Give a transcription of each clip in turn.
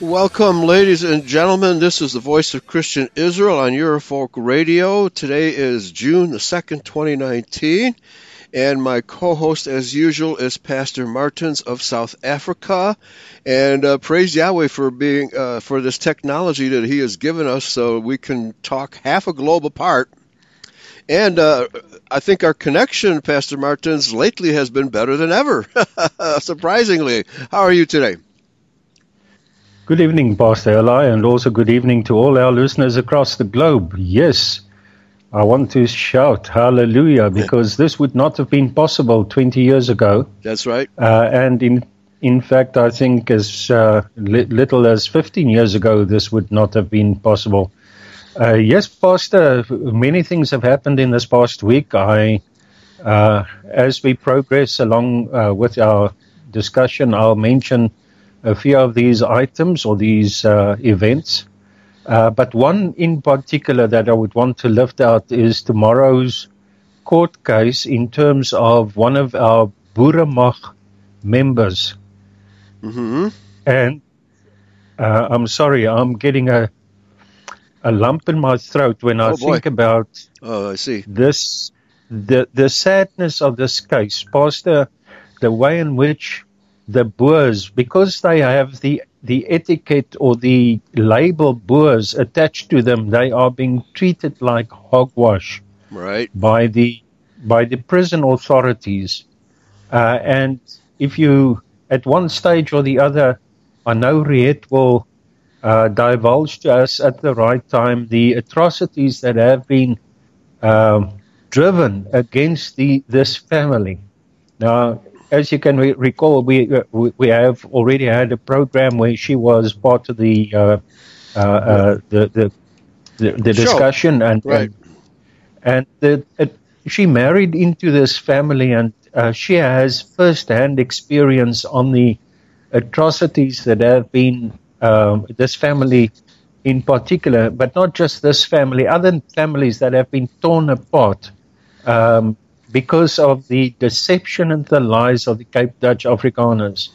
Welcome, ladies and gentlemen. This is the Voice of Christian Israel on Eurofolk Radio. Today is June the 2nd, 2019, and my co-host, as usual, is Pastor Martins of South Africa. And praise Yahweh for being for this technology that He has given us, so we can talk half a globe apart. And I think our connection, Pastor Martins, lately has been better than ever, surprisingly. How are you today? Good evening, Pastor Eli, and also good evening to all our listeners across the globe. Yes, I want to shout hallelujah, because this would not have been possible 20 years ago. That's right. And in fact, I think as little as 15 years ago, this would not have been possible. Yes, Pastor, many things have happened in this past week. As we progress along with our discussion, I'll mention a few of these items or these events. But one in particular that I would want to lift out is tomorrow's court case in terms of one of our Boeremag members. Mm-hmm. And I'm sorry, I'm getting a lump in my throat when I think about this, the sadness of this case, Pastor, the way in which the Boers, because they have the etiquette or the label Boers attached to them, they are being treated like hogwash, right, by the prison authorities. And if you, at one stage or the other, I know Riet will divulge to us at the right time the atrocities that have been driven against this family. Now, as you can recall, we have already had a program where she was part of the discussion, and she married into this family, and she has first-hand experience on the atrocities that have been this family in particular, but not just this family, other families that have been torn apart because of the deception and the lies of the Cape Dutch Afrikaners.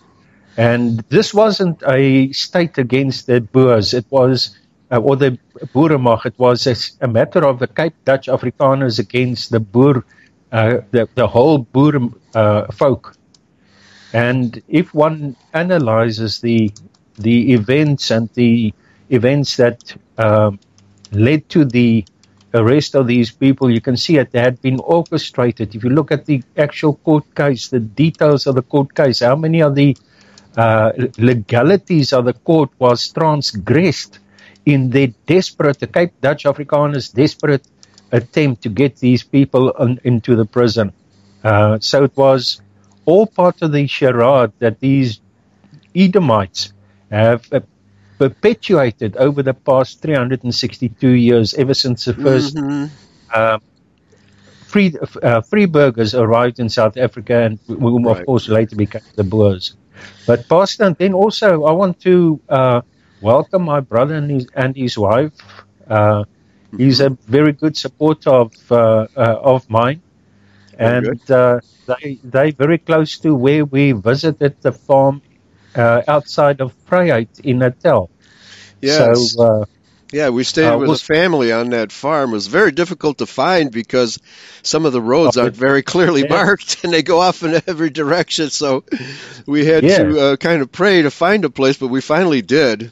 And this wasn't a state against the Boers, it was, or the Boeremag, it was a matter of the Cape Dutch Afrikaners against the Boer, the whole Boer folk. And if one analyzes the events and the events that led to the arrest of these people, you can see it had been orchestrated. If you look at the actual court case, the details of the court case, how many of the legalities of the court was transgressed in their desperate, the Cape Dutch Afrikaners' desperate attempt to get these people into the prison. So it was all part of the charade that these Edomites have perpetuated over the past 362 years, ever since the first Freeburgers arrived in South Africa, and whom, of course, later became the Boers. But Pastor, and then also I want to welcome my brother and his wife. He's a very good supporter of mine, and they very close to where we visited the farm outside of Riet in Natal. Yes. So, we stayed with a family on that farm. It was very difficult to find because some of the roads aren't very clearly marked, and they go off in every direction. So we had to kind of pray to find a place, but we finally did.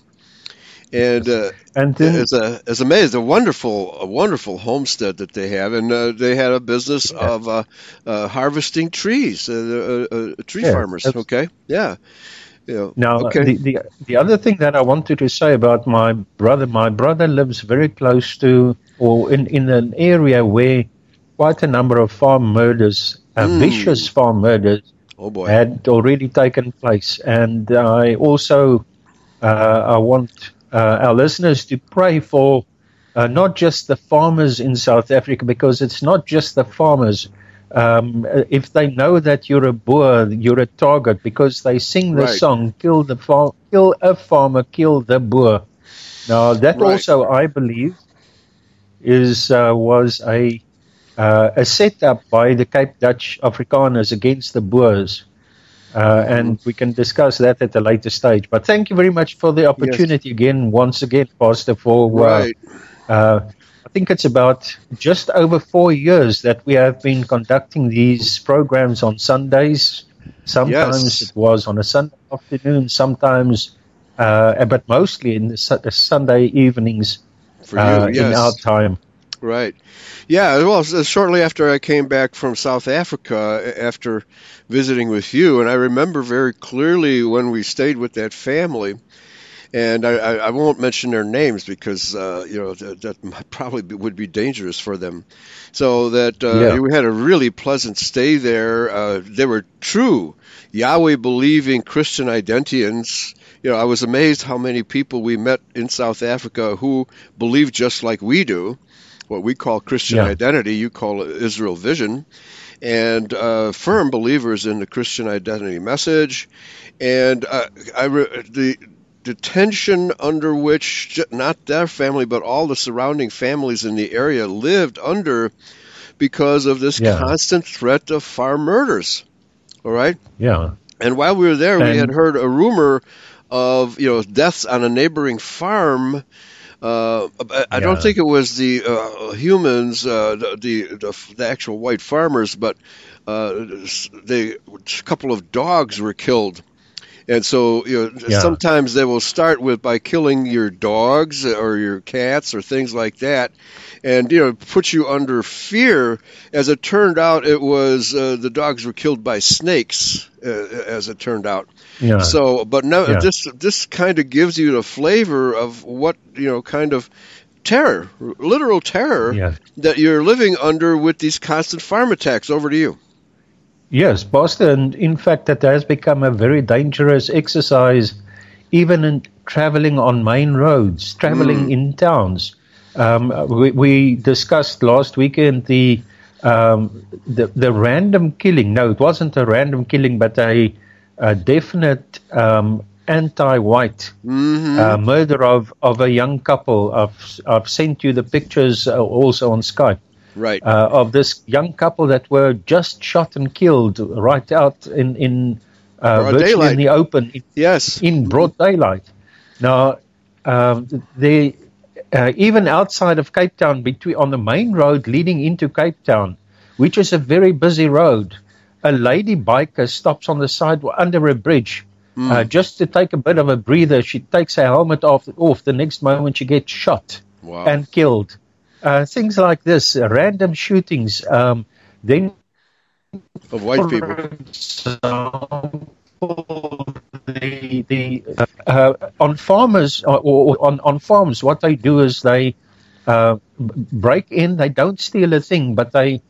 And it's amazing, a wonderful homestead that they have, and they had a business of harvesting trees, tree farmers. Okay, yeah. Yeah. Now, the other thing that I wanted to say about my brother lives very close to, or in an area where quite a number of farm murders, vicious farm murders, had already taken place. And I also I want our listeners to pray for not just the farmers in South Africa, because it's not just the farmers. If they know that you're a Boer, you're a target, because they sing the song, kill a farmer, kill the Boer. Now, that also, I believe, was a setup by the Cape Dutch Afrikaners against the Boers. And we can discuss that at a later stage. But thank you very much for the opportunity once again, Pastor, for I think it's about just over 4 years that we have been conducting these programs on Sundays. Sometimes it was on a Sunday afternoon, sometimes, but mostly in the Sunday evenings for you, in our time. Right. Yeah, well, shortly after I came back from South Africa after visiting with you, and I remember very clearly when we stayed with that family, and I won't mention their names because, that probably would be dangerous for them. So that we had a really pleasant stay there. They were true Yahweh-believing Christian identians. I was amazed how many people we met in South Africa who believe just like we do. What we call Christian identity, you call it Israel vision, and firm believers in the Christian identity message. And the tension under which not their family, but all the surrounding families in the area lived under because of this constant threat of farm murders. All right? Yeah. And while we were there, we had heard a rumor of deaths on a neighboring farm. I don't think it was the humans, the actual white farmers, but a couple of dogs were killed. And so sometimes they will start by killing your dogs or your cats or things like that, and put you under fear. As it turned out, it was the dogs were killed by snakes. As it turned out, this kind of gives you the flavor of what kind of terror, literal terror, that you're living under with these constant farm attacks. Over to you. Yes, Pastor, and in fact, that has become a very dangerous exercise, even in traveling on main roads, traveling in towns. We discussed last weekend the random killing. No, it wasn't a random killing, but a definite anti-white murder of a young couple. I've sent you the pictures also on Skype. Right. Of this young couple that were just shot and killed right out virtually in the open. In broad daylight. Now, even outside of Cape Town, on the main road leading into Cape Town, which is a very busy road, a lady biker stops on the side under a bridge just to take a bit of a breather. She takes her helmet off. The next moment, she gets shot and killed. Things like this, random shootings, then of white people. On farmers or on farms, what they do is they break in. They don't steal a thing, but they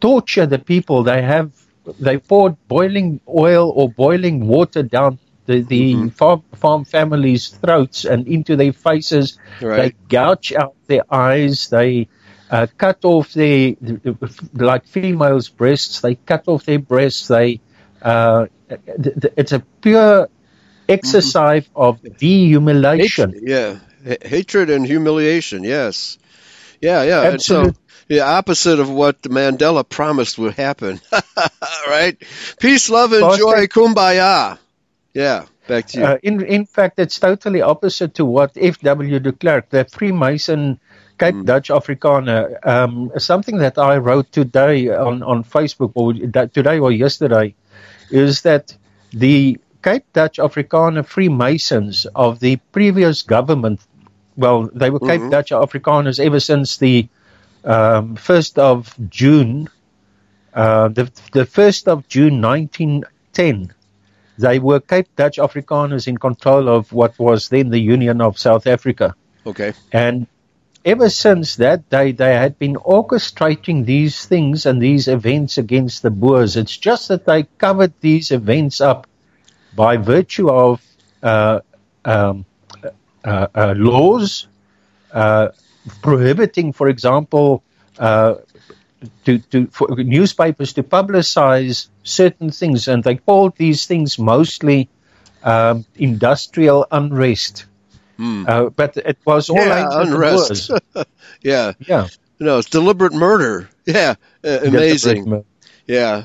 torture the people. They poured boiling oil or boiling water down the farm families' throats and into their faces. Right. They gouge out their eyes. They cut off like females' breasts. They cut off their breasts. They it's a pure exercise of dehumiliation. Hatred and humiliation. Yes. Yeah. Absolutely. And so, the opposite of what Mandela promised would happen. Right? Peace, love, and joy, kumbaya. Yeah, back to you. In fact, it's totally opposite to what F. W. de Klerk, the Freemason, Cape Dutch Afrikaner, something that I wrote today on Facebook, or today or yesterday, is that the Cape Dutch Afrikaner Freemasons of the previous government, well, they were Cape Dutch Afrikaners ever since the 1st of June, the 1st of June 1910. They were Cape Dutch Afrikaners in control of what was then the Union of South Africa. Okay. And ever since that day, they had been orchestrating these things and these events against the Boers. It's just that they covered these events up by virtue of laws prohibiting, for example, for newspapers to publicize certain things, and they called these things mostly industrial unrest. But it was all unrest. It's deliberate murder. Amazing. Deliberate murder. Yeah.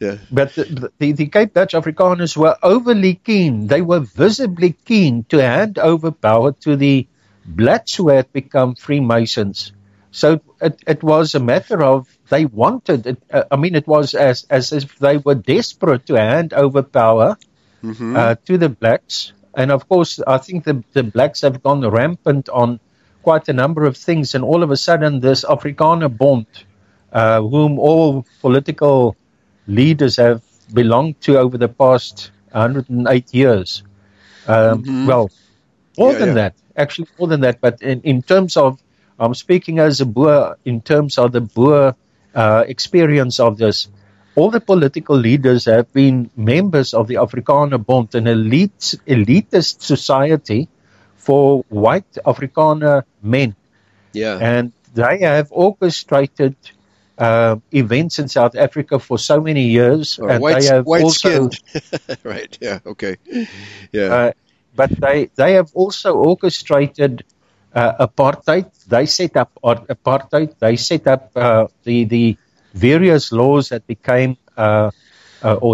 Yeah. But the Cape Dutch Afrikaners were overly keen. They were visibly keen to hand over power to the blacks who had become Freemasons. So it was a matter of they wanted it. I mean, it was as if they were desperate to hand over power to the blacks. And of course, I think the blacks have gone rampant on quite a number of things. And all of a sudden, this Afrikaner Bond, whom all political leaders have belonged to over the past 108 years. Well, more than that, actually more than that. But in terms of, I'm speaking as a Boer, in terms of the Boer experience of this, all the political leaders have been members of the Afrikaner Bond, an elitist society for white Afrikaner men. Yeah. And they have orchestrated events in South Africa for so many years. Oh, and they have white also, right, yeah, okay. Yeah. But they have also orchestrated apartheid. They set up apartheid. They set up the various laws that became or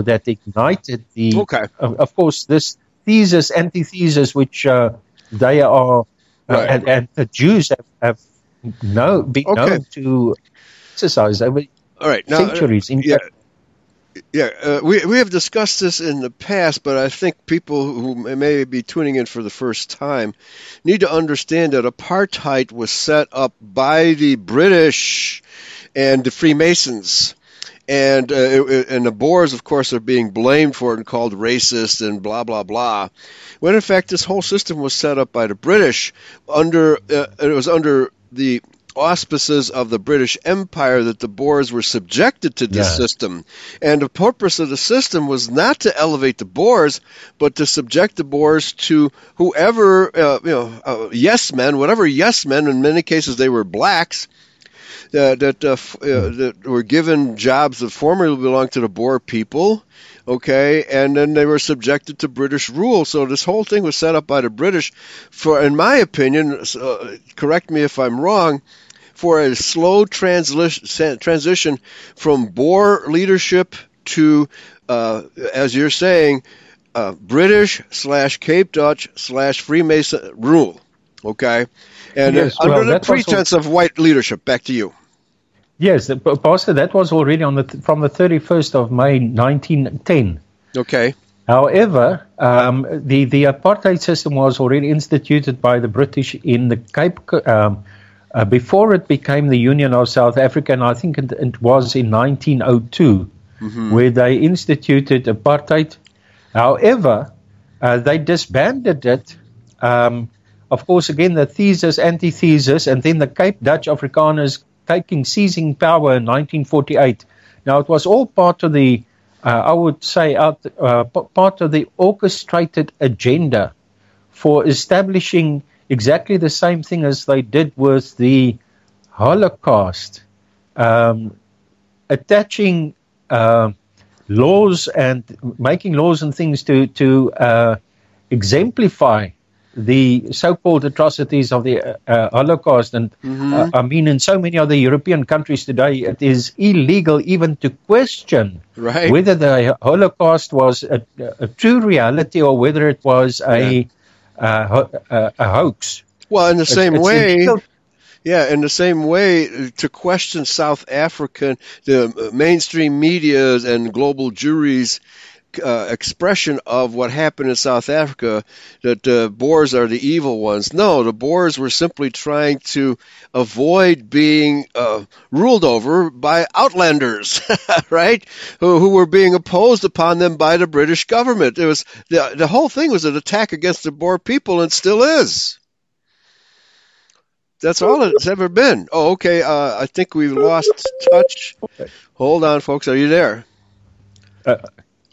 that ignited the. Okay. Of course, this thesis, antithesis, which they are right. and the Jews have been known to exercise over centuries. We have discussed this in the past, but I think people who may be tuning in for the first time need to understand that apartheid was set up by the British and the Freemasons. And the Boers, of course, are being blamed for it and called racist and blah, blah, blah. When, in fact, this whole system was set up by the British. It was under the auspices of the British Empire that the Boers were subjected to this system. And the purpose of the system was not to elevate the Boers, but to subject the Boers to whoever, yes men, whatever yes men, in many cases they were blacks, that were given jobs that formerly belonged to the Boer people, okay, and then they were subjected to British rule. So this whole thing was set up by the British for, in my opinion, correct me if I'm wrong, for a slow transition from Boer leadership to, as you're saying, British/Cape Dutch/Freemason rule, okay? And under the pretense of white leadership. Back to you. Yes, Pastor, that was already on from the 31st of May, 1910. Okay. However, the apartheid system was already instituted by the British in the Cape before it became the Union of South Africa, and I think it was in 1902 where they instituted apartheid. However, they disbanded it. Of course, again, the thesis, antithesis, and then the Cape Dutch Afrikaners seizing power in 1948. Now, it was all part of the, I would say, part of the orchestrated agenda for establishing exactly the same thing as they did with the Holocaust, attaching laws and making laws and things to exemplify the so-called atrocities of the Holocaust. And I mean, in so many other European countries today, it is illegal even to question whether the Holocaust was a true reality or whether it was a hoax. Well, in the same way... in the same way, to question South African, the mainstream media and global juries expression of what happened in South Africa, that the Boers are the evil ones. No, the Boers were simply trying to avoid being ruled over by Uitlanders, right? Who were being imposed upon them by the British government. It was the whole thing was an attack against the Boer people, and still is. That's all it's ever been. Oh, okay. I think we've lost touch. Okay. Hold on, folks. Are you there?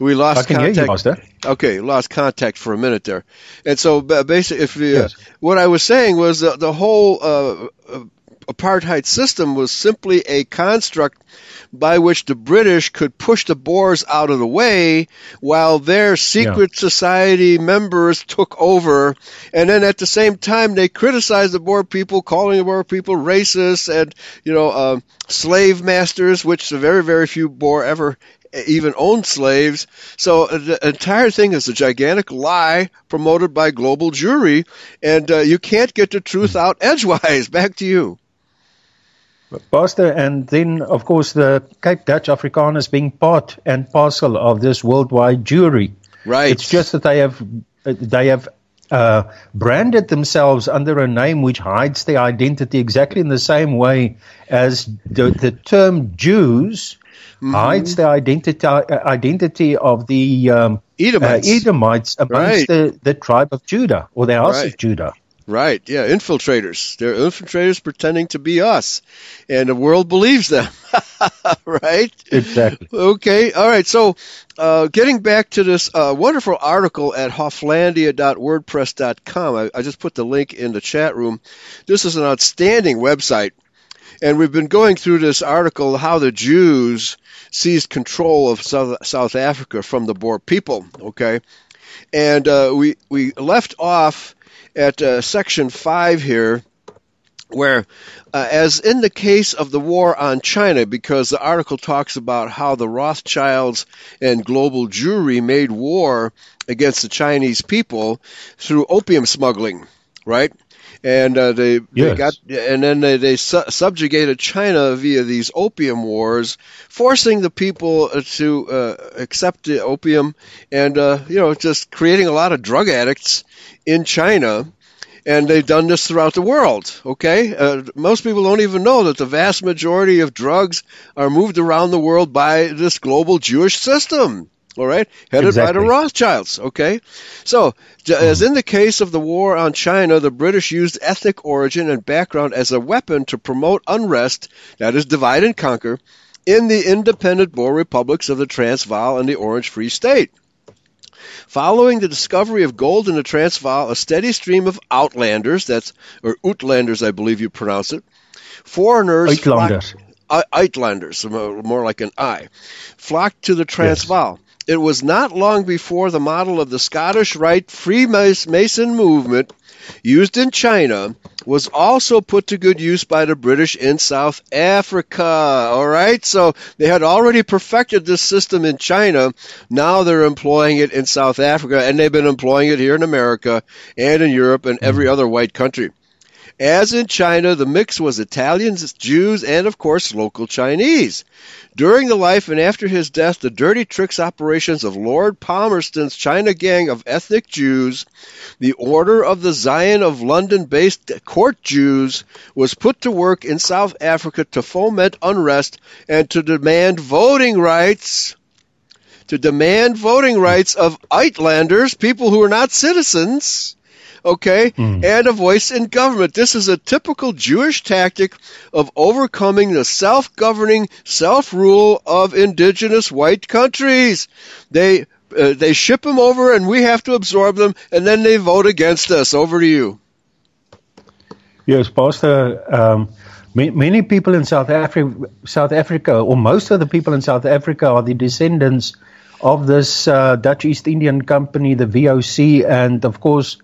We lost contact. Okay, lost contact for a minute there. And so basically, what I was saying was the whole apartheid system was simply a construct by which the British could push the Boers out of the way while their secret society members took over. And then at the same time, they criticized the Boer people, calling the Boer people racist and, slave masters, which very, very few Boer ever even owned slaves. So the entire thing is a gigantic lie promoted by global Jewry, and you can't get the truth out edgewise. Back to you. Pastor, and then, of course, the Cape Dutch Afrikaners being part and parcel of this worldwide Jewry. Right. It's just that they have branded themselves under a name which hides their identity exactly in the same way as the term Jews hides the identity of the Edomites amongst the tribe of Judah or the house of Judah. Right, yeah, infiltrators. They're infiltrators pretending to be us, and the world believes them, right? Exactly. Okay, all right, so getting back to this wonderful article at hoflandia.wordpress.com, I just put the link in the chat room. This is an outstanding website, and we've been going through this article, How the Jews Seized Control of South Africa from the Boer People, okay? And we left off at section 5 here, where, as in the case of the war on China, because the article talks about how the Rothschilds and global Jewry made war against the Chinese people through opium smuggling, right? And they subjugated China via these opium wars, forcing the people to accept the opium, and just creating a lot of drug addicts in China. And they've done this throughout the world, okay? Most people don't even know that the vast majority of drugs are moved around the world by this global Jewish system. All right, headed by the Rothschilds, okay? So, as in the case of the war on China, the British used ethnic origin and background as a weapon to promote unrest, that is, divide and conquer, in the independent Boer republics of the Transvaal and the Orange Free State. Following the discovery of gold in the Transvaal, a steady stream of Outlanders, Uitlanders, I believe you pronounce it, foreigners... Uitlanders, more like an I, flocked to the Transvaal. Yes. It was not long before the model of the Scottish Rite Freemason movement used in China was also put to good use by the British in South Africa. All right, so they had already perfected this system in China. Now they're employing it in South Africa, and they've been employing it here in America and in Europe and every other white country. As in China, the mix was Italians, Jews, and, of course, local Chinese. During the life and after his death, the dirty tricks operations of Lord Palmerston's China gang of ethnic Jews, the Order of the Zion of London-based court Jews, was put to work in South Africa to foment unrest and to demand voting rights. To demand voting rights of Uitlanders, people who are not citizens, okay, and a voice in government. This is a typical Jewish tactic of overcoming the self-governing, self-rule of indigenous white countries. They ship them over, and we have to absorb them, and then they vote against us. Over to you. Yes, Pastor. Many people in South Africa, or most of the people in South Africa, are the descendants of this Dutch East Indian Company, the VOC, and, of course,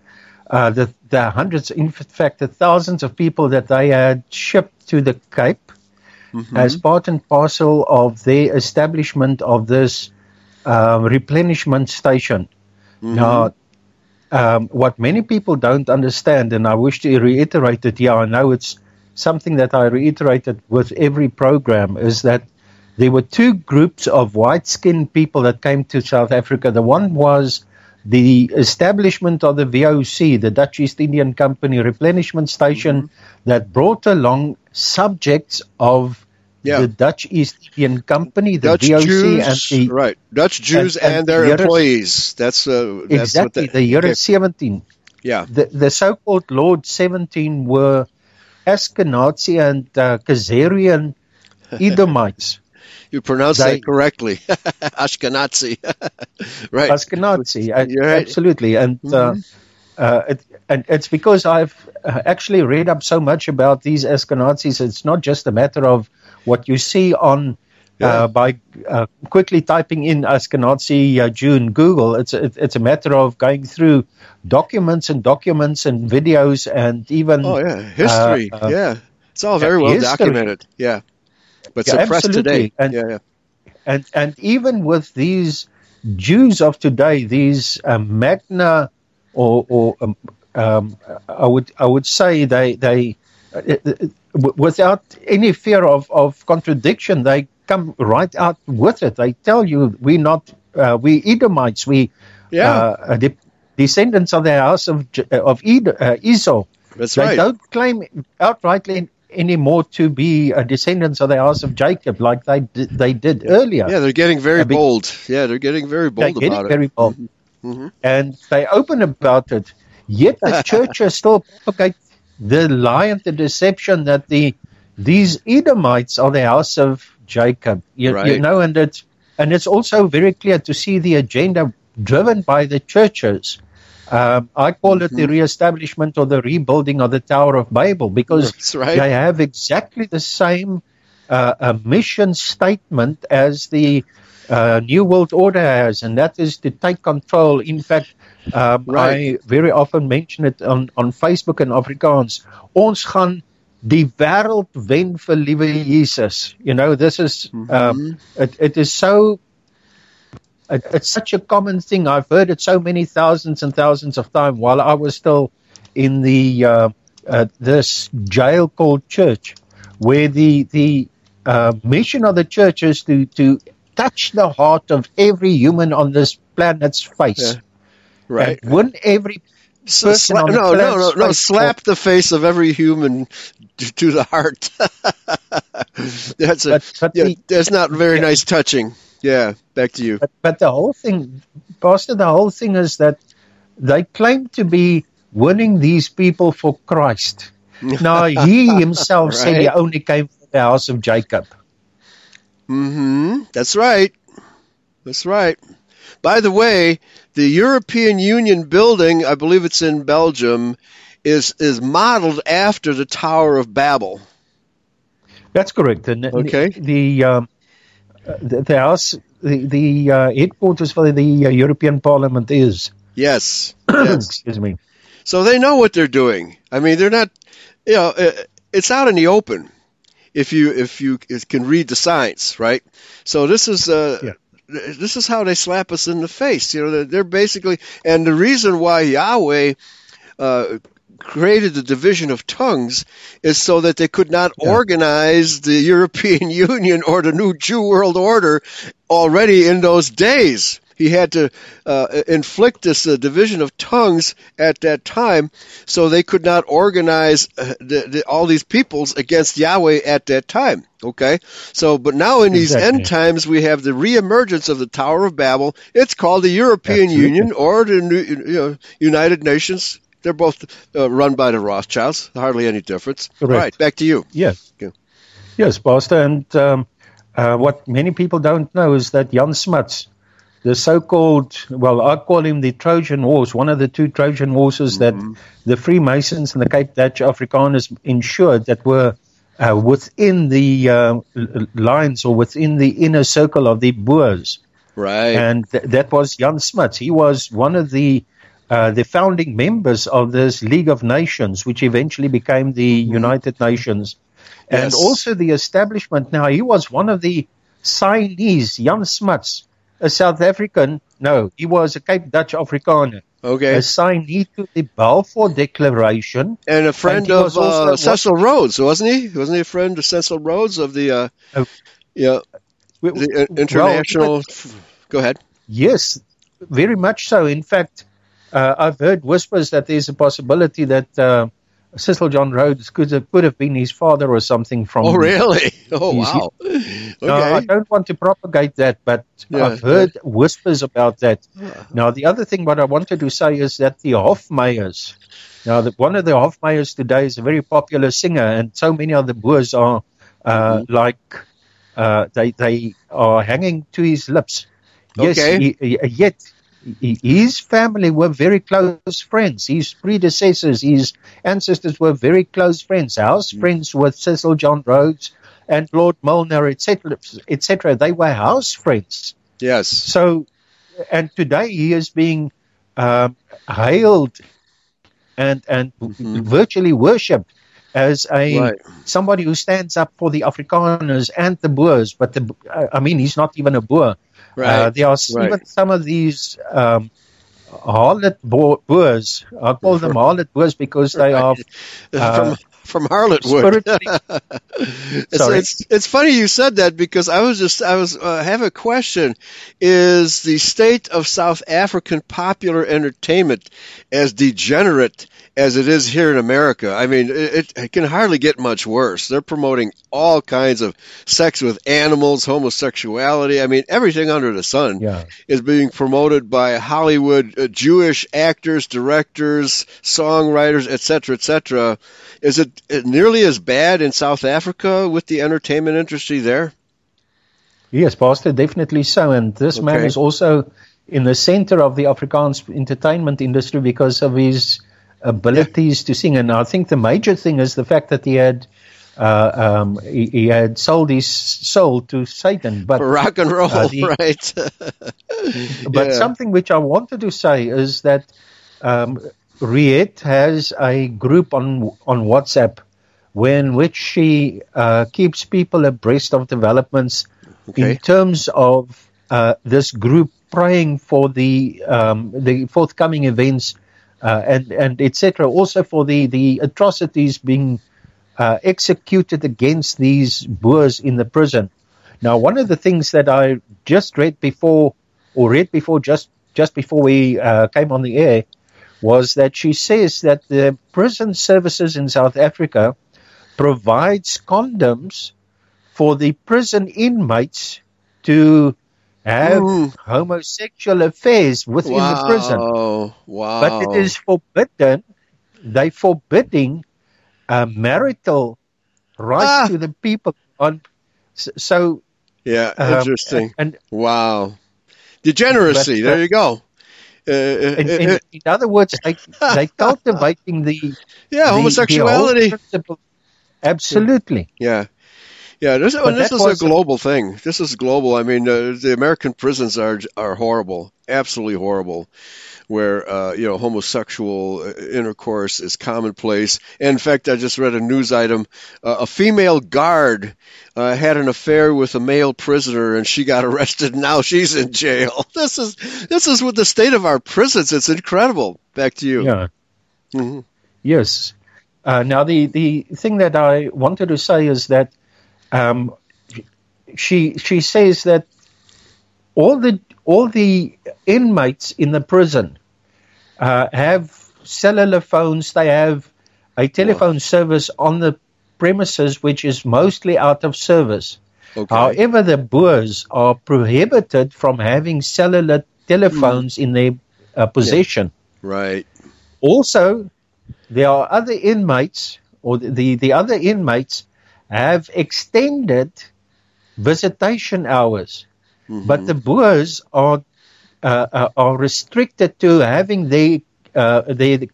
the hundreds, in fact, the thousands of people that they had shipped to the Cape as part and parcel of their establishment of this replenishment station. Now, what many people don't understand, and I wish to reiterate it here, I know it's something that I reiterated with every program, is that there were two groups of white-skinned people that came to South Africa. The one was the establishment of the VOC, the Dutch East Indian Company replenishment station, that brought along subjects of the Dutch East Indian Company, the Dutch VOC, Jews, and the Dutch Jews and their employees. That's exactly what the year 17. Yeah, the so-called Lord 17 were Ashkenazi and Kazarian Edomites. You pronounce that correctly. Ashkenazi. Right. Ashkenazi, absolutely. And it's because I've actually read up so much about these Ashkenazis. It's not just a matter of what you see on by quickly typing in Ashkenazi Jew in Google. It's a matter of going through documents and videos and even... Oh, yeah, history, yeah. It's all very well documented, yeah. But suppressed today. And, And even with these Jews of today, these magna, I would say they without any fear of contradiction, they come right out with it. They tell you we're not we Edomites, we descendants of the house of Esau. That's right. They don't claim outrightly anymore to be descendants of the house of Jacob like they did earlier. Yeah, they're getting very bold. Yeah, they're getting very bold about it. Very bold. Mm-hmm. And they open about it. Yet the churches still propagate the lie and the deception that these Edomites are the house of Jacob. You know, and it's also very clear to see the agenda driven by the churches. I call it the reestablishment or the rebuilding of the Tower of Babel, because they have exactly the same mission statement as the New World Order has, and that is to take control. In fact, I very often mention it on Facebook in Afrikaans. Ons gaan die wêreld wen vir liewe Jesus. You know, this is it is so. It's such a common thing. I've heard it so many thousands and thousands of times while I was still in the this jail called church, where the mission of the church is to touch the heart of every human on this planet's face. Yeah. Right. And wouldn't every slap the face of every human to the heart. That's not very nice touching. Yeah, back to you. But the whole thing, Pastor, is that they claim to be winning these people for Christ. Now, he himself said he only came from the house of Jacob. Mm-hmm. That's right. By the way, the European Union building, I believe it's in Belgium, is modeled after the Tower of Babel. That's correct. And okay. The house, the headquarters for the European Parliament is. Yes. Excuse me. So they know what they're doing. I mean, they're not. You know, it's out in the open. If you can read the signs, right? So this is this is how they slap us in the face. You know, they're basically, and the reason why Yahweh created the division of tongues is so that they could not organize the European Union or the new Jew world order already in those days. He had to inflict this division of tongues at that time so they could not organize all these peoples against Yahweh at that time. Okay? So, but now in these end times, we have the reemergence of the Tower of Babel. It's called the European Union or the United Nations. They're both run by the Rothschilds. Hardly any difference. Correct. All right, back to you. Yes. Okay. Yes, Pastor. And what many people don't know is that Jan Smuts, the so-called, well, I call him the Trojan Horse, one of the two Trojan Horses that the Freemasons and the Cape Dutch Afrikaners ensured that were within the lines or within the inner circle of the Boers. Right. And that was Jan Smuts. He was one of the founding members of this League of Nations, which eventually became the United Nations, and also the establishment. Now, he was one of the signees, Jan Smuts, a South African. No, he was a Cape Dutch Afrikaner. Okay. A signee to the Balfour Declaration. And a friend of Cecil Rhodes, wasn't he? Wasn't he a friend of Cecil Rhodes of the international... Go ahead. Yes, very much so. In fact... I've heard whispers that there's a possibility that Cecil John Rhodes could have been his father or something from... Oh, really? Oh, wow. Okay. No, I don't want to propagate that, but I've heard whispers about that. Yeah. Now, the other thing what I wanted to say is that the Hofmeyers... Now, one of the Hofmeyers today is a very popular singer, and so many of the Boers are they are hanging to his lips. Yes, okay. Yet... His family were very close friends. His predecessors, his ancestors were very close friends. House friends with Cecil John Rhodes and Lord Milner, etc. They were house friends. Yes. So, and today he is being hailed and virtually worshipped as a somebody who stands up for the Afrikaners and the Boers, but he's not even a Boer. There are even some of these harlot Boers. I call them harlot Boers because they are from Harlotwood. It's funny you said that, because I have a question. Is the state of South African popular entertainment as degenerate as it is here in America? I mean, it can hardly get much worse. They're promoting all kinds of sex with animals, homosexuality. I mean, everything under the sun is being promoted by Hollywood Jewish actors, directors, songwriters, et cetera, et cetera. Is it nearly as bad in South Africa with the entertainment industry there? Yes, Pastor, definitely so. And this man is also in the center of the Afrikaans entertainment industry because of his abilities to sing. And I think the major thing is the fact that he had sold his soul to Satan, but rock and roll, right? But something which I wanted to say is that Riet has a group on WhatsApp, in which she keeps people abreast of developments in terms of this group praying for the forthcoming events. And et cetera, also for the atrocities being executed against these Boers in the prison. Now, one of the things that I just read before we came on the air was that she says that the prison services in South Africa provides condoms for the prison inmates to have homosexual affairs within the prison. But it is forbidden. They're forbidding marital rights to the people. Interesting. And degeneracy. There you go. In other words, they cultivating the homosexuality. The absolutely. Yeah. Yeah, this is a global thing. This is global. I mean, the American prisons are horrible, absolutely horrible, where homosexual intercourse is commonplace. And in fact, I just read a news item: a female guard had an affair with a male prisoner, and she got arrested. Now she's in jail. This is with the state of our prisons. It's incredible. Back to you. Yeah. Mm-hmm. Yes. Now, the thing that I wanted to say is that. She says that all the inmates in the prison have cellular phones. They have a telephone service on the premises, which is mostly out of service. However, the Boers are prohibited from having cellular telephones in their possession. Yeah. Right. Also, there are other inmates, or the other inmates have extended visitation hours, but the Boers are restricted to having the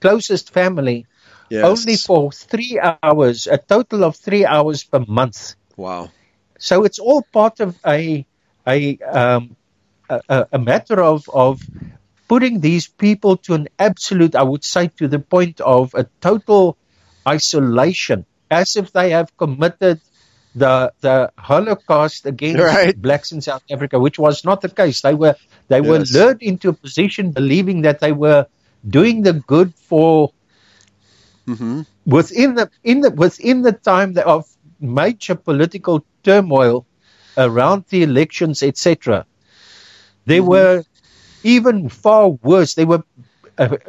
closest family only for 3 hours, a total of 3 hours per month. Wow! So it's all part of a matter of putting these people to an absolute, I would say, to the point of a total isolation, as if they have committed the Holocaust against blacks in South Africa, which was not the case. They were lured into a position believing that they were doing the good for within the time of major political turmoil around the elections, etc. They were even far worse. They were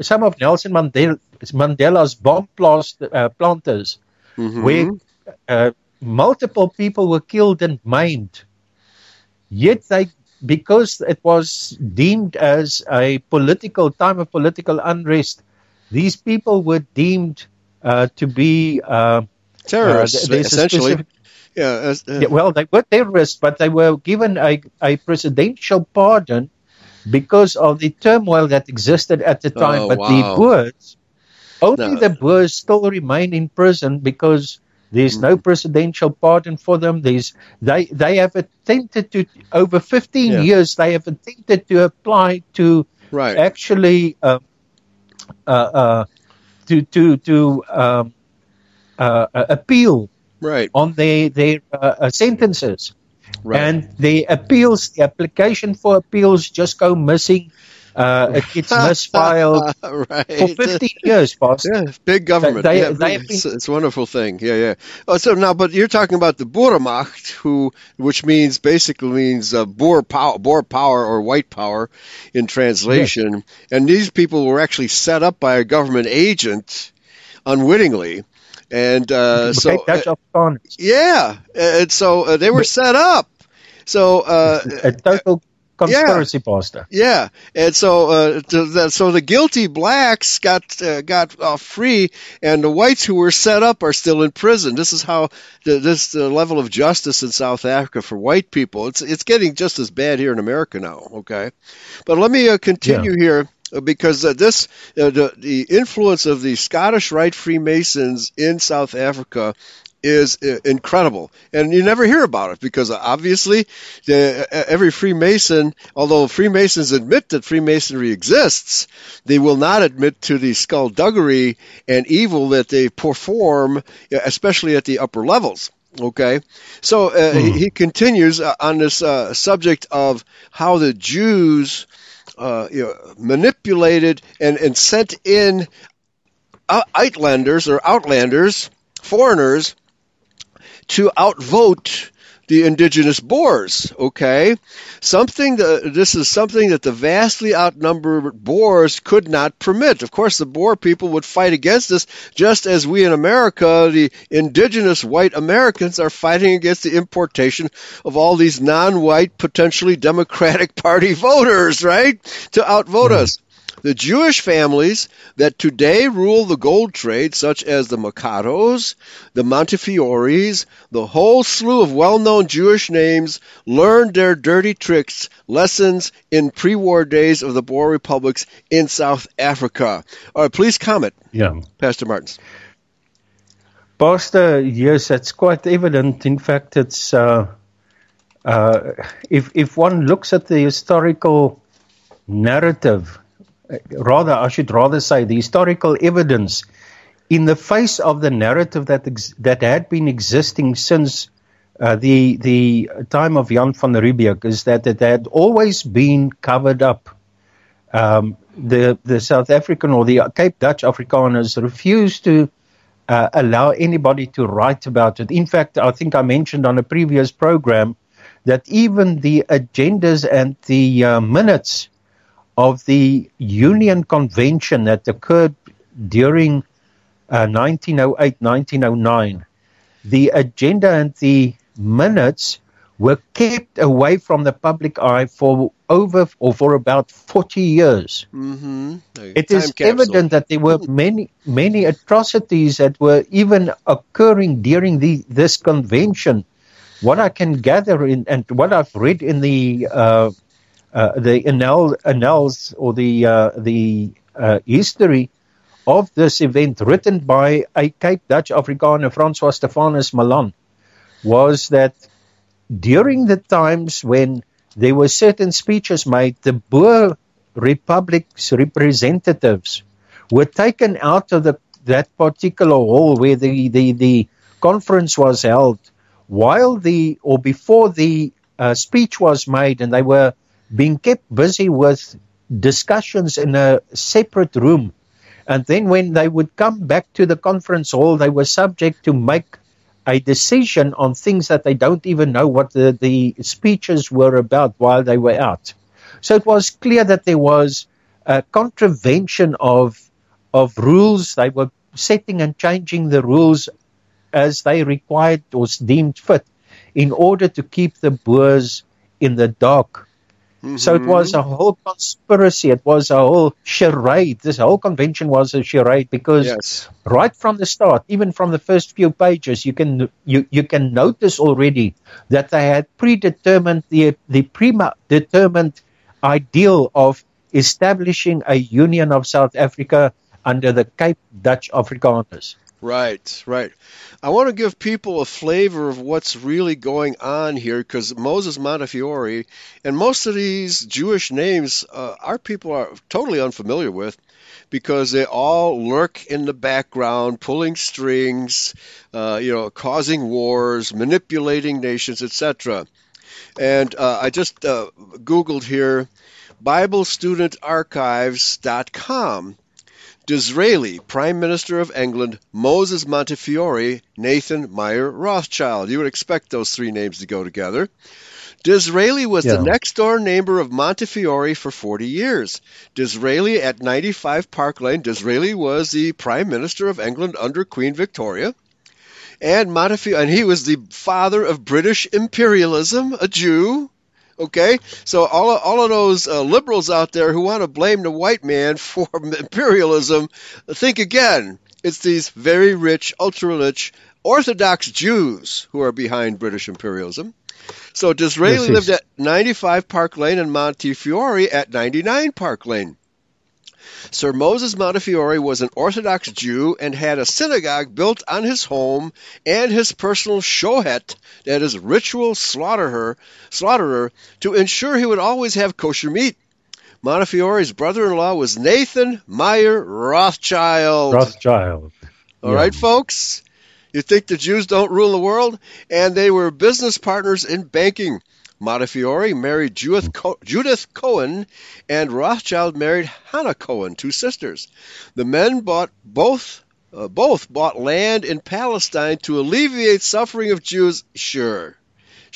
some of Nelson Mandela's bomb planters. Mm-hmm. Where multiple people were killed and maimed, yet because it was deemed as a political time of political unrest, these people were deemed to be terrorists. Essentially, they were terrorists, but they were given a presidential pardon because of the turmoil that existed at the time. The Boers. The Boers still remain in prison because there's no presidential pardon for them. They have attempted to, over 15 years, they have attempted to apply to actually appeal on their sentences. Right. And the appeals, the application for appeals just go missing. It gets misfiled for 15 years, Pastor. Yeah, big government. It's a wonderful thing. Yeah. Oh, so now, but you're talking about the Boeremag, which means Boer power or white power in translation. Yes. And these people were actually set up by a government agent unwittingly. And so they were set up. So a total conspiracy poster. Yeah, and so the guilty blacks got free, and the whites who were set up are still in prison. This is how the level of justice in South Africa for white people. It's getting just as bad here in America now. Okay, but let me continue here. Because the influence of the Scottish Rite Freemasons in South Africa is incredible, and you never hear about it because obviously every Freemason, although Freemasons admit that Freemasonry exists, they will not admit to the skullduggery and evil that they perform, especially at the upper levels. Okay, so he continues on this subject of how the Jews manipulated and sent in outlanders, foreigners, to outvote the indigenous Boers. Okay, this is something that the vastly outnumbered Boers could not permit. Of course, the Boer people would fight against this, just as we in America, the indigenous white Americans, are fighting against the importation of all these non-white, potentially Democratic Party voters, right, to outvote us. The Jewish families that today rule the gold trade, such as the Makados, the Montefiores, the whole slew of well-known Jewish names, learned their dirty tricks, lessons in pre-war days of the Boer republics in South Africa. All right, please comment, Pastor Martins. Pastor, yes, that's quite evident. In fact, it's if one looks at the historical narrative, I should rather say the historical evidence in the face of the narrative that had been existing since the time of Jan van der Riebeeck, is that it had always been covered up. The South African or the Cape Dutch Afrikaners refused to allow anybody to write about it. In fact, I think I mentioned on a previous program that even the agendas and the minutes of the Union Convention that occurred during 1908-1909, the agenda and the minutes were kept away from the public eye for about 40 years. Mm-hmm. It is evident that there were many atrocities that were even occurring during this convention. What I can gather and what I've read in the annals or the history of this event, written by a Cape Dutch Afrikaner, Francois Stephanus Malan, was that during the times when there were certain speeches made, the Boer Republic's representatives were taken out of that particular hall where the conference was held before the speech was made, and they were being kept busy with discussions in a separate room. And then when they would come back to the conference hall, they were subject to make a decision on things that they don't even know what the speeches were about while they were out. So it was clear that there was a contravention of rules. They were setting and changing the rules as they required or deemed fit in order to keep the Boers in the dark. Mm-hmm. So it was a whole conspiracy. It was a whole charade. This whole convention was a charade because right from the start, even from the first few pages, you can notice already that they had predetermined the predetermined ideal of establishing a union of South Africa under the Cape Dutch Afrikaners. Right. I want to give people a flavor of what's really going on here, because Moses Montefiore and most of these Jewish names our people are totally unfamiliar with. because they all lurk in the background, pulling strings, causing wars, manipulating nations, etc. And I just Googled here, BibleStudentArchives.com. Disraeli, Prime Minister of England, Moses Montefiore, Nathan Meyer Rothschild. You would expect those three names to go together. Disraeli was the next-door neighbor of Montefiore for 40 years. Disraeli at 95 Park Lane. Disraeli was the Prime Minister of England under Queen Victoria. And Montefiore, and he was the father of British imperialism, a Jew. Okay, so all of those liberals out there who want to blame the white man for imperialism, think again. It's these very rich, ultra-rich, Orthodox Jews who are behind British imperialism. So Disraeli lived at 95 Park Lane and Montefiore at 99 Park Lane. Sir Moses Montefiore was an Orthodox Jew and had a synagogue built on his home and his personal shohet, that is, ritual slaughterer, to ensure he would always have kosher meat. Montefiore's brother-in-law was Nathan Meyer Rothschild. All right, folks? You think the Jews don't rule the world? And they were business partners in banking. Montefiore married Judith Cohen, and Rothschild married Hannah Cohen, two sisters. The men both bought land in Palestine to alleviate suffering of Jews. Sure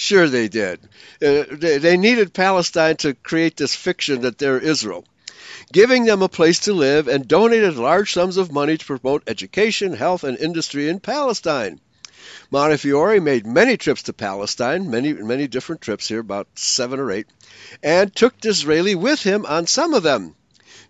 they did. They needed Palestine to create this fiction that they're Israel, giving them a place to live, and donated large sums of money to promote education, health, and industry in Palestine. Montefiore made many trips to Palestine, many different trips here, about 7 or 8, and took Disraeli with him on some of them.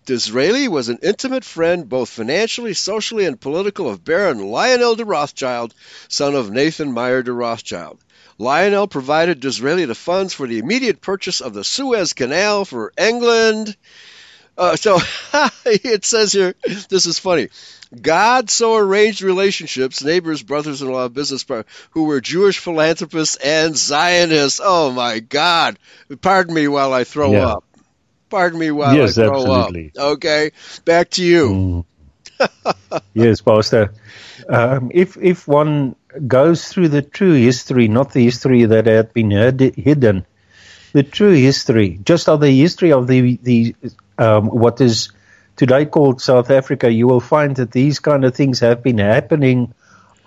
Disraeli was an intimate friend, both financially, socially, and political, of Baron Lionel de Rothschild, son of Nathan Meyer de Rothschild. Lionel provided Disraeli the funds for the immediate purchase of the Suez Canal for England. So it says here, this is funny. God so arranged relationships, neighbors, brothers-in-law, business partners, who were Jewish philanthropists and Zionists. Oh, my God. Pardon me while I throw up. Yes, absolutely. Okay, back to you. Yes, Pastor. If one goes through the true history, not the history that had been hidden, the true history, just the history of the what is today called South Africa, you will find that these kind of things have been happening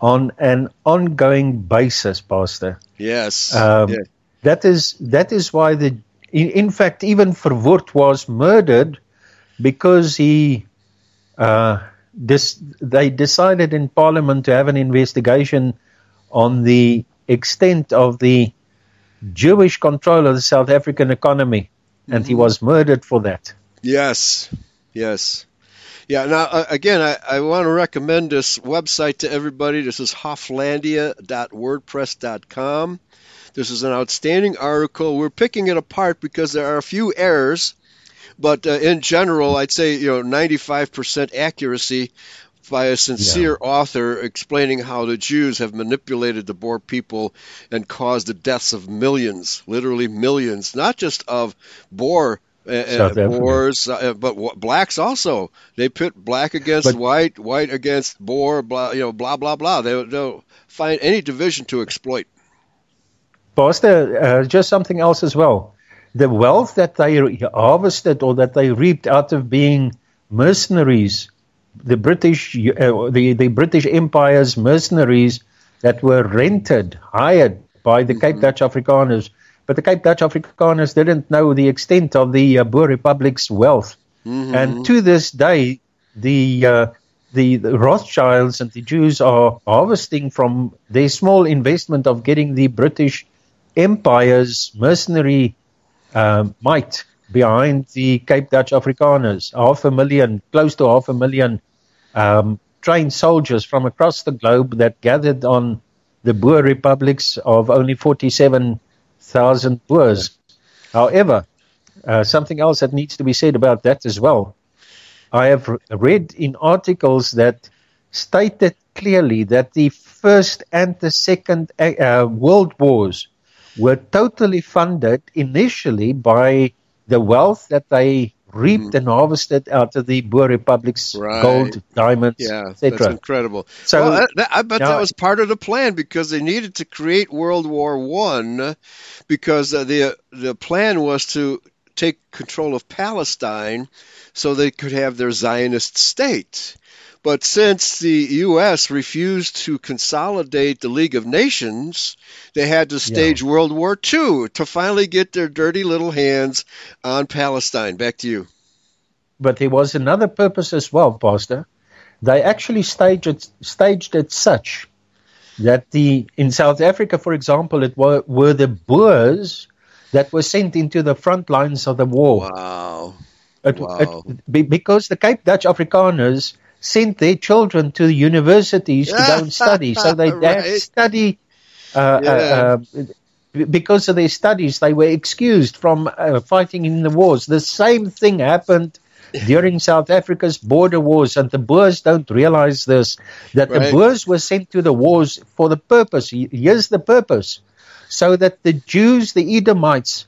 on an ongoing basis, Pastor. Yes. That is why in fact, even Verwoerd was murdered, because they decided in Parliament to have an investigation on the extent of the Jewish control of the South African economy, and he was murdered for that. Yes. Yeah, now, again, I want to recommend this website to everybody. This is hoflandia.wordpress.com. This is an outstanding article. We're picking it apart because there are a few errors, but in general, I'd say 95% accuracy by a sincere author explaining how the Jews have manipulated the Boer people and caused the deaths of millions, literally millions, not just of Boer Boers, but blacks also. They pit black against white, white against Boer, blah, blah, blah. They'll find any division to exploit. Pastor, just something else as well. The wealth that they harvested, or that they reaped out of being mercenaries, the British, the British Empire's mercenaries that were rented, hired by the Cape Dutch Afrikaners. But the Cape Dutch Afrikaners didn't know the extent of the Boer Republic's wealth. And to this day, the Rothschilds and the Jews are harvesting from their small investment of getting the British Empire's mercenary might behind the Cape Dutch Afrikaners. 500,000, close to 500,000 trained soldiers from across the globe that gathered on the Boer Republics of only 47,000 Boers. However, something else that needs to be said about that as well. I have read in articles that stated clearly that the First and the Second World Wars were totally funded initially by the wealth that they reaped and harvested out of the Boer Republic's gold, diamonds, etc. That's incredible. So well, I bet that was part of the plan, because they needed to create World War One, because the plan was to take control of Palestine so they could have their Zionist state. But since the U.S. refused to consolidate the League of Nations, they had to stage World War II to finally get their dirty little hands on Palestine. Back to you. But there was another purpose as well, Pastor. They actually staged it such that in South Africa, for example, it were the Boers that were sent into the front lines of the war. Wow. Because the Cape Dutch Afrikaners sent their children to universities to go and study. So they study because of their studies. They were excused from fighting in the wars. The same thing happened during South Africa's border wars, and the Boers don't realize this, that the Boers were sent to the wars for the purpose. Here's the purpose. So that the Jews, the Edomites,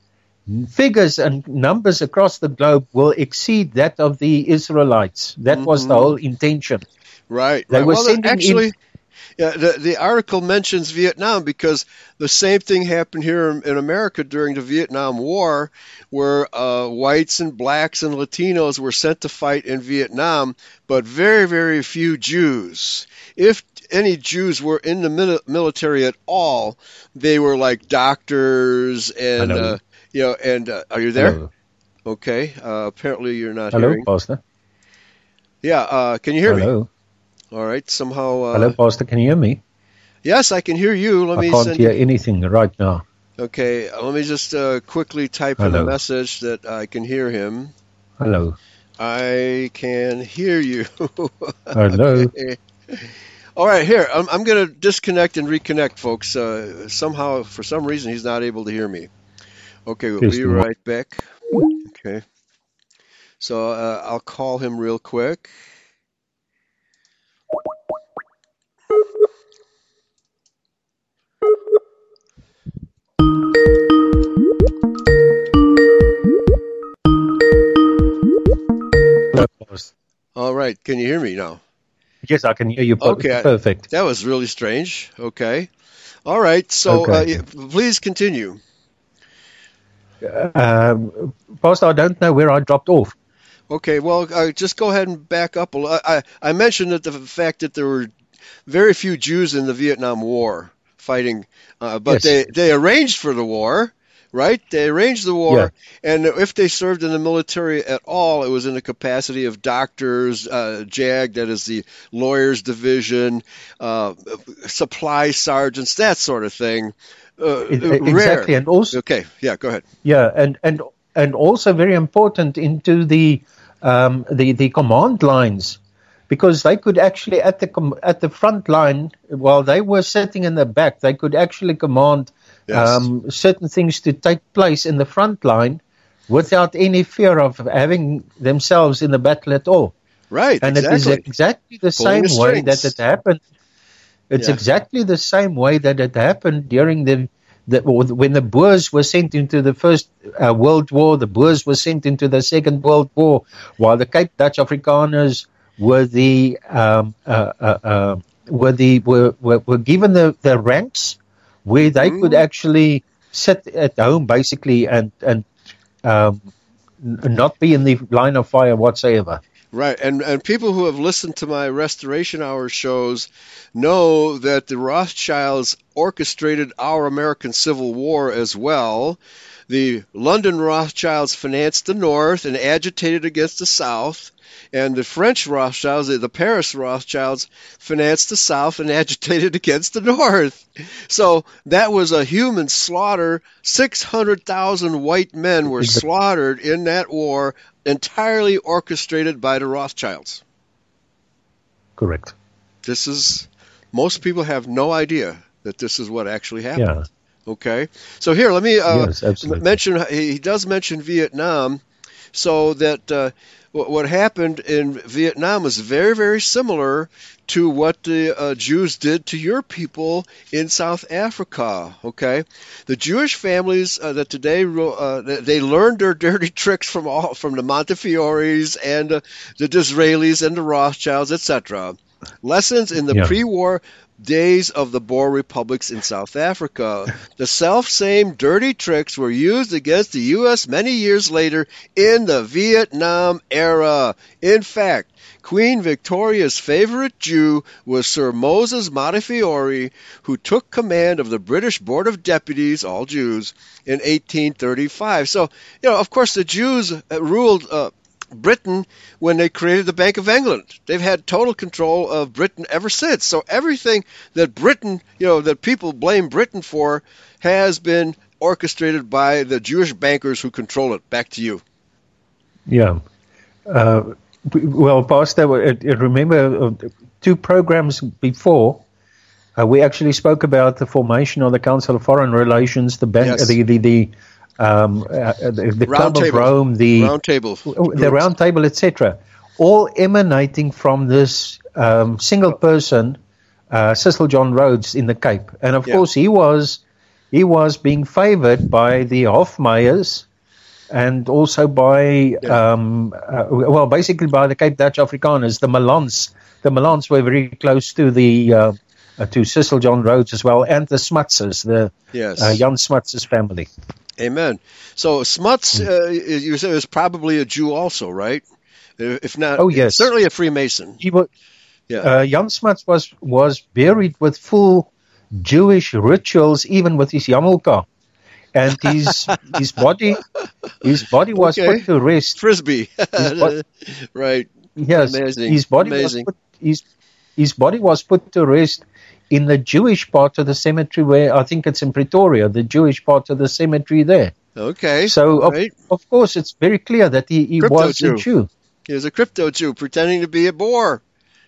figures and numbers across the globe will exceed that of the Israelites. That was the whole intention. Right. They were the article mentions Vietnam because the same thing happened here in America during the Vietnam War, where whites and blacks and Latinos were sent to fight in Vietnam, but very, very few Jews. If any Jews were in the military at all, they were like doctors and... are you there? Hello. Okay. Apparently you're not hearing. Hello, Pastor. Yeah. Can you hear me? All right. Somehow. Hello, Pastor. Can you hear me? Yes, I can hear you. I can't hear anything right now. Okay. Let me just quickly type in a message that I can hear him. Hello. I can hear you. Hello. Okay. All right. Here, I'm going to disconnect and reconnect, folks. Somehow, for some reason, he's not able to hear me. Okay, we'll be right back. Okay. So I'll call him real quick. All right, can you hear me now? Yes, I can hear you. Okay. Perfect. That was really strange. Okay. All right, so please continue. Pastor, I don't know where I dropped off. Okay, well, just go ahead and back up. I mentioned that the fact that there were very few Jews in the Vietnam War fighting, but they arranged for the war, right? They arranged the war, and if they served in the military at all, it was in the capacity of doctors, JAG, that is the lawyers division, supply sergeants, that sort of thing. Exactly, and also go ahead. Yeah, and also very important into the command lines, because they could actually at the front line while they were sitting in the back, they could actually command certain things to take place in the front line without any fear of having themselves in the battle at all. Right, and it is exactly the same way that it happened. It's exactly the same way that it happened during when the Boers were sent into the First World War, the Boers were sent into the Second World War, while the Cape Dutch Afrikaners were given the ranks where they could actually sit at home basically and not be in the line of fire whatsoever. Right, and people who have listened to my Restoration Hour shows know that the Rothschilds orchestrated our American Civil War as well. The London Rothschilds financed the North and agitated against the South, and the French Rothschilds, the Paris Rothschilds, financed the South and agitated against the North. So that was a human slaughter. 600,000 white men were slaughtered in that war, entirely orchestrated by the Rothschilds. Correct. This is, most people have no idea that this is what actually happened. Yeah. Okay, so here let me mention. He does mention Vietnam So that what happened in Vietnam is very, very similar to what the Jews did to your people in South Africa. Okay, the Jewish families that today they learned their dirty tricks from the Montefiores and the Disraelis and the Rothschilds, etc. Lessons in the pre-war days of the Boer republics in South Africa. The self-same dirty tricks were used against the U.S. many years later in the Vietnam era. In fact, Queen Victoria's favorite Jew was Sir Moses Montefiore, who took command of the British Board of Deputies, all Jews, in 1835. So, of course, the Jews ruled Britain when they created the Bank of England. They've had total control of Britain ever since. So everything that Britain, that people blame Britain for, has been orchestrated by the Jewish bankers who control it. Back to you. Yeah. Well, Pastor, I remember 2 programs before, we actually spoke about the formation of the Council of Foreign Relations, the bank, the Club of Rome, the Round Table, etc., all emanating from this single person, Cecil John Rhodes in the Cape, and of course he was being favoured by the Hofmeyers and also by basically by the Cape Dutch Afrikaners, the Malans. The Malans were very close to the to Cecil John Rhodes as well, and the Smutses, Jan Smuts' family. Amen. So Smuts, you said, was probably a Jew also, right? If not, certainly a Freemason. He was, Jan Smuts was buried with full Jewish rituals, even with his yarmulke, and his body was put to rest. Frisbee, right? Yes, amazing. His body was put to rest in the Jewish part of the cemetery, where I think it's in Pretoria, the Jewish part of the cemetery there. Okay. So, of course, it's very clear that he was a Jew. He was a crypto Jew pretending to be a Boer.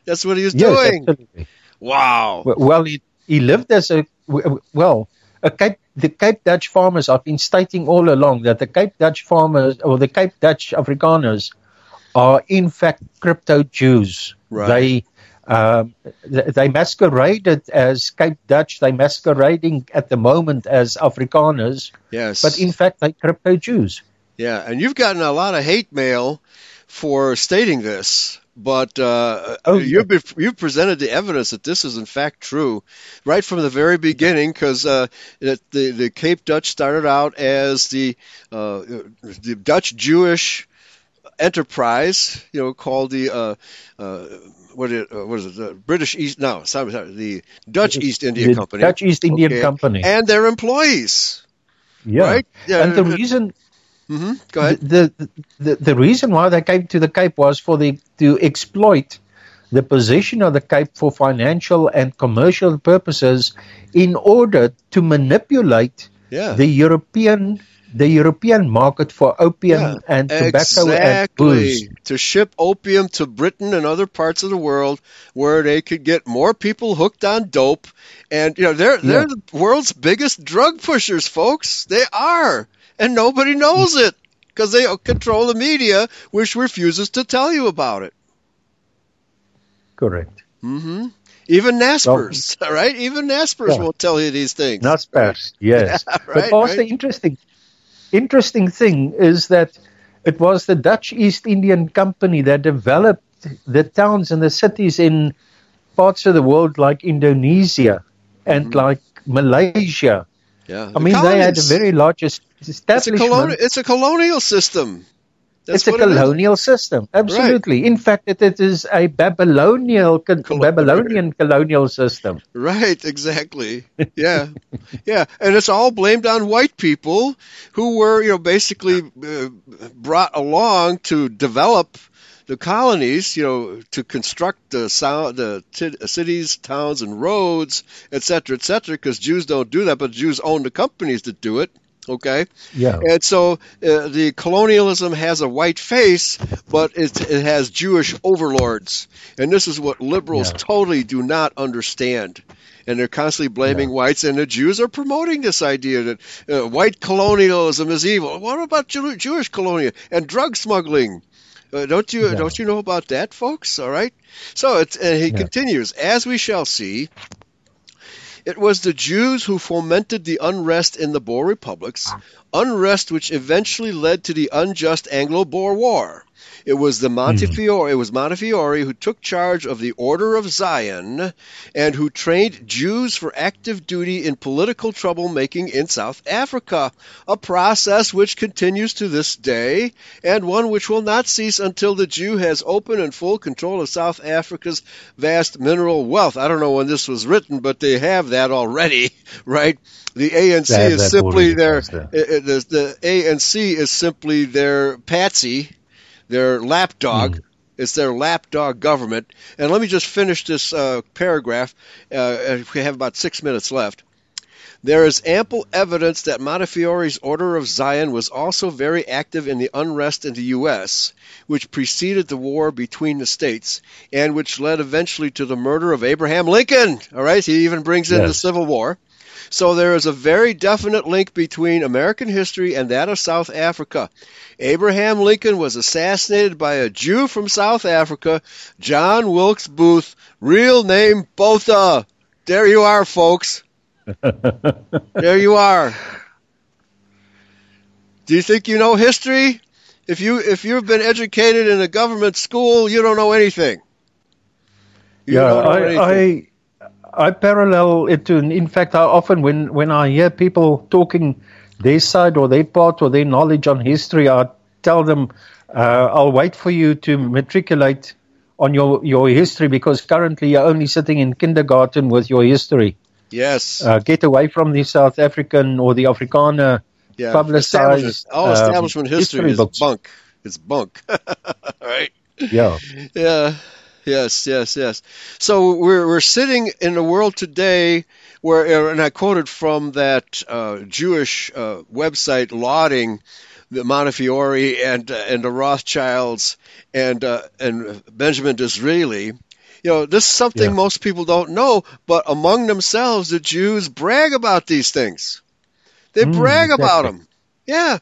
That's what he was doing. Absolutely. Wow. Well, he lived as the Cape Dutch farmers. I've been stating all along that the Cape Dutch farmers, or the Cape Dutch Afrikaners, are in fact crypto Jews. Right. They masqueraded as Cape Dutch. They masquerading at the moment as Afrikaners. Yes, but in fact they crypto Jews. Yeah, and you've gotten a lot of hate mail for stating this, but you've presented the evidence that this is in fact true, right from the very beginning, because the Cape Dutch started out as the Dutch Jewish enterprise, called the the Dutch East Indian Company. Dutch East Indian Company, and their employees. Yeah, right. Yeah. And the reason, go ahead. The reason why they came to the Cape was to exploit the position of the Cape for financial and commercial purposes, in order to manipulate the European market for opium and tobacco and booze. To ship opium to Britain and other parts of the world, where they could get more people hooked on dope. And they're the world's biggest drug pushers, folks. They are, and nobody knows it because they control the media, which refuses to tell you about it. Correct. Mm-hmm. Even NASPERS, right? Even NASPERS won't tell you these things. NASPERS, yes. Yeah, right, but also interesting thing is that it was the Dutch East Indian Company that developed the towns and the cities in parts of the world like Indonesia and like Malaysia. Yeah, they had the very largest establishment. It's a colonial system. It's a colonial system, absolutely. Right. In fact, it is a Babylonian colonial system. Right, exactly. Yeah, yeah, and it's all blamed on white people who were, basically brought along to develop the colonies, to construct the cities, towns, and roads, etc., etc. Because Jews don't do that, but Jews own the companies that do it. Okay. Yeah. And so the colonialism has a white face, but it has Jewish overlords, and this is what liberals totally do not understand. And they're constantly blaming whites, and the Jews are promoting this idea that white colonialism is evil. What about Jewish colonialism and drug smuggling? Don't you know about that, folks? All right. So he continues, as we shall see. It was the Jews who fomented the unrest in the Boer republics, unrest which eventually led to the unjust Anglo-Boer War. It was Montefiore who took charge of the Order of Zion and who trained Jews for active duty in political troublemaking in South Africa, a process which continues to this day and one which will not cease until the Jew has open and full control of South Africa's vast mineral wealth. I don't know when this was written, but they have that already, right? The ANC is simply their patsy. Their lapdog. It's their lapdog government. And let me just finish this paragraph. We have about 6 minutes left. There is ample evidence that Montefiore's Order of Zion was also very active in the unrest in the U.S., which preceded the war between the states and which led eventually to the murder of Abraham Lincoln. All right, he even brings in the Civil War. So there is a very definite link between American history and that of South Africa. Abraham Lincoln was assassinated by a Jew from South Africa, John Wilkes Booth, real name Botha. There you are, folks. There you are. Do you think you know history? If you've been educated in a government school, you don't know anything. I parallel it to, in fact, I often, when I hear people talking their side or their part or their knowledge on history, I tell them, I'll wait for you to matriculate on your history, because currently you're only sitting in kindergarten with your history. Yes. Get away from the South African or the Afrikaner publicized. All establishment history is books. Bunk. It's bunk. Right? Yeah. Yeah. Yes. So we're sitting in a world today where, and I quoted from that Jewish website lauding the Montefiore and the Rothschilds and Benjamin Disraeli. You know, this is something most people don't know, but among themselves, the Jews brag about these things. They brag about them. Yeah.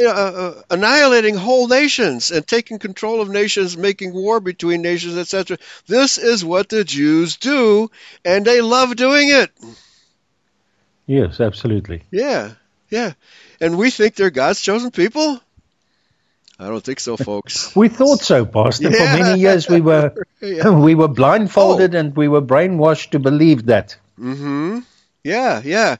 Annihilating whole nations and taking control of nations, making war between nations, etc. This is what the Jews do, and they love doing it. Yes, absolutely. Yeah. And we think they're God's chosen people? I don't think so, folks. We thought so, Pastor. Yeah. For many years we were we were blindfolded and we were brainwashed to believe that. Mm-hmm. Yeah.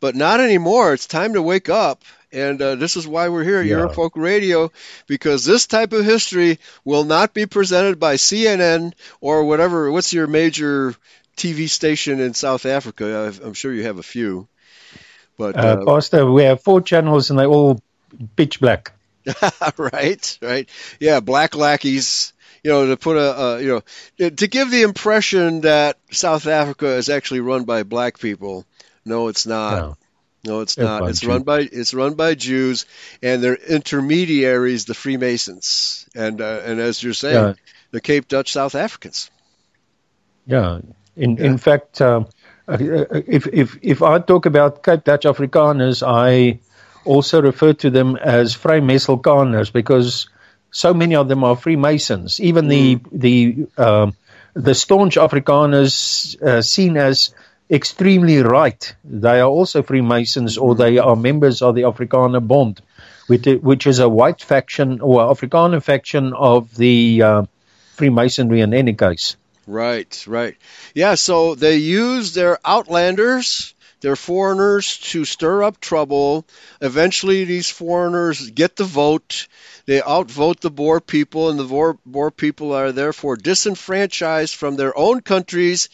But not anymore. It's time to wake up. And this is why we're here at Eurofolk Radio, because this type of history will not be presented by CNN or whatever. What's your major TV station in South Africa? I'm sure you have a few. But Pastor, we have 4 channels, and they're all pitch black. Right. Yeah, black lackeys. You know, to put to give the impression that South Africa is actually run by black people. No, it's not. No, it's not. It's run by Jews and their intermediaries, the Freemasons, and as you're saying, the Cape Dutch South Africans. Yeah. In fact, if I talk about Cape Dutch Afrikaners, I also refer to them as Vrymeselkaners, because so many of them are Freemasons. Even the staunch Afrikaners, seen as extremely right, they are also Freemasons, or they are members of the Afrikaner Bond, which is a white faction or Afrikaner faction of the Freemasonry in any case. Right. Yeah, so they use their outlanders, their foreigners, to stir up trouble. Eventually these foreigners get the vote. They outvote the Boer people, and the Boer people are therefore disenfranchised from their own countries,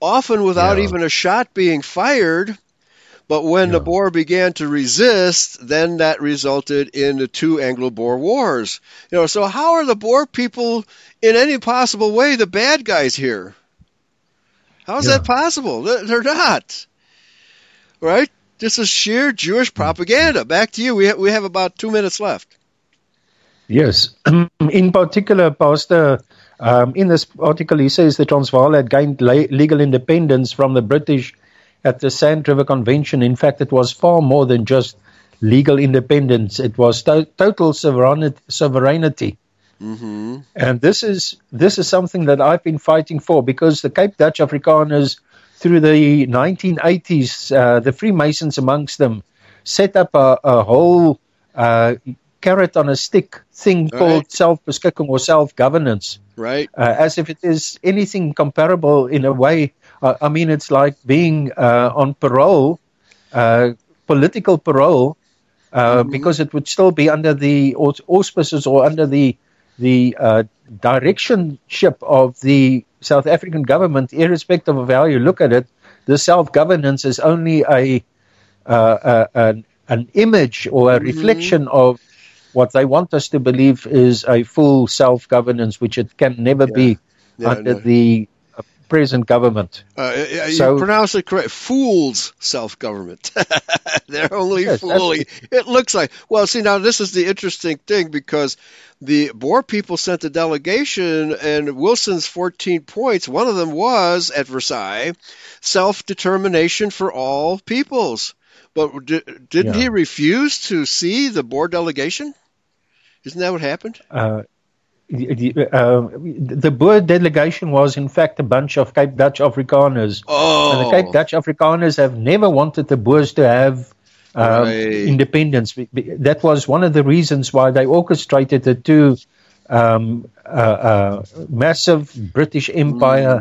often without even a shot being fired. But when the Boer began to resist, then that resulted in the 2 Anglo-Boer wars. You know, so how are the Boer people in any possible way the bad guys here? How is that possible? They're not. Right? This is sheer Jewish propaganda. Back to you. We have about 2 minutes left. Yes. In particular, Pastor, in this article he says the Transvaal had gained legal independence from the British at the Sand River Convention. In fact, it was far more than just legal independence. It was total sovereignty. Mm-hmm. And this is something that I've been fighting for, because the Cape Dutch Afrikaners through the 1980s, the Freemasons amongst them, set up a whole carrot on a stick thing all called self-beskikking or self-governance. Right. As if it is anything comparable in a way. I mean, it's like being on parole, political parole, mm-hmm. because it would still be under the auspices or under the directionship of the South African government, irrespective of how you look at it. The self-governance is only an image or a mm-hmm. reflection of what they want us to believe is a full self-governance, which it can never be under the present government. You pronounce it correct. Fools self-government. They're only fooling. It looks like. Well, see, now this is the interesting thing, because the Boer people sent a delegation, and Wilson's 14 points, one of them was at Versailles, self-determination for all peoples. But didn't he refuse to see the Boer delegation? Isn't that what happened? The Boer delegation was, in fact, a bunch of Cape Dutch Afrikaners. Oh. And the Cape Dutch Afrikaners have never wanted the Boers to have independence. That was one of the reasons why they orchestrated the two massive British Empire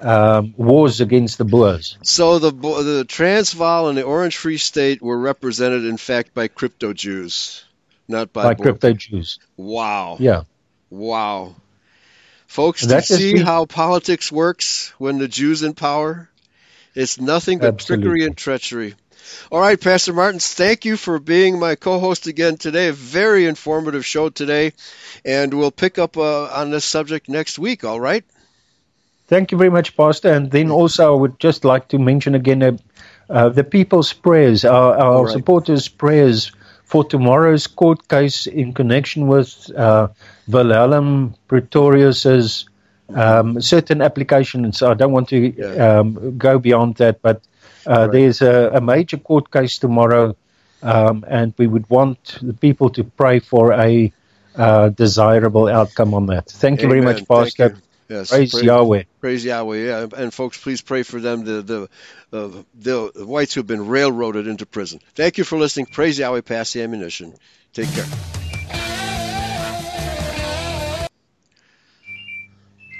wars against the Boers. So the Transvaal and the Orange Free State were represented, in fact, by crypto-Jews, not by Boers. Crypto-Jews. Wow. Yeah. Wow. Folks, do you see how politics works when the Jews in power? It's nothing but trickery and treachery. All right, Pastor Martins, thank you for being my co-host again today. A very informative show today, and we'll pick up on this subject next week, all right? Thank you very much, Pastor. And then also I would just like to mention again the people's prayers, our supporters' prayers for tomorrow's court case in connection with Wilhelm Pretorius's certain applications. I don't want to go beyond that, but there's a major court case tomorrow, and we would want the people to pray for a desirable outcome on that. Thank you very much, Pastor. Yes, praise Yahweh. Praise Yahweh, yeah. And folks, please pray for them, the whites who have been railroaded into prison. Thank you for listening. Praise Yahweh, pass the ammunition. Take care.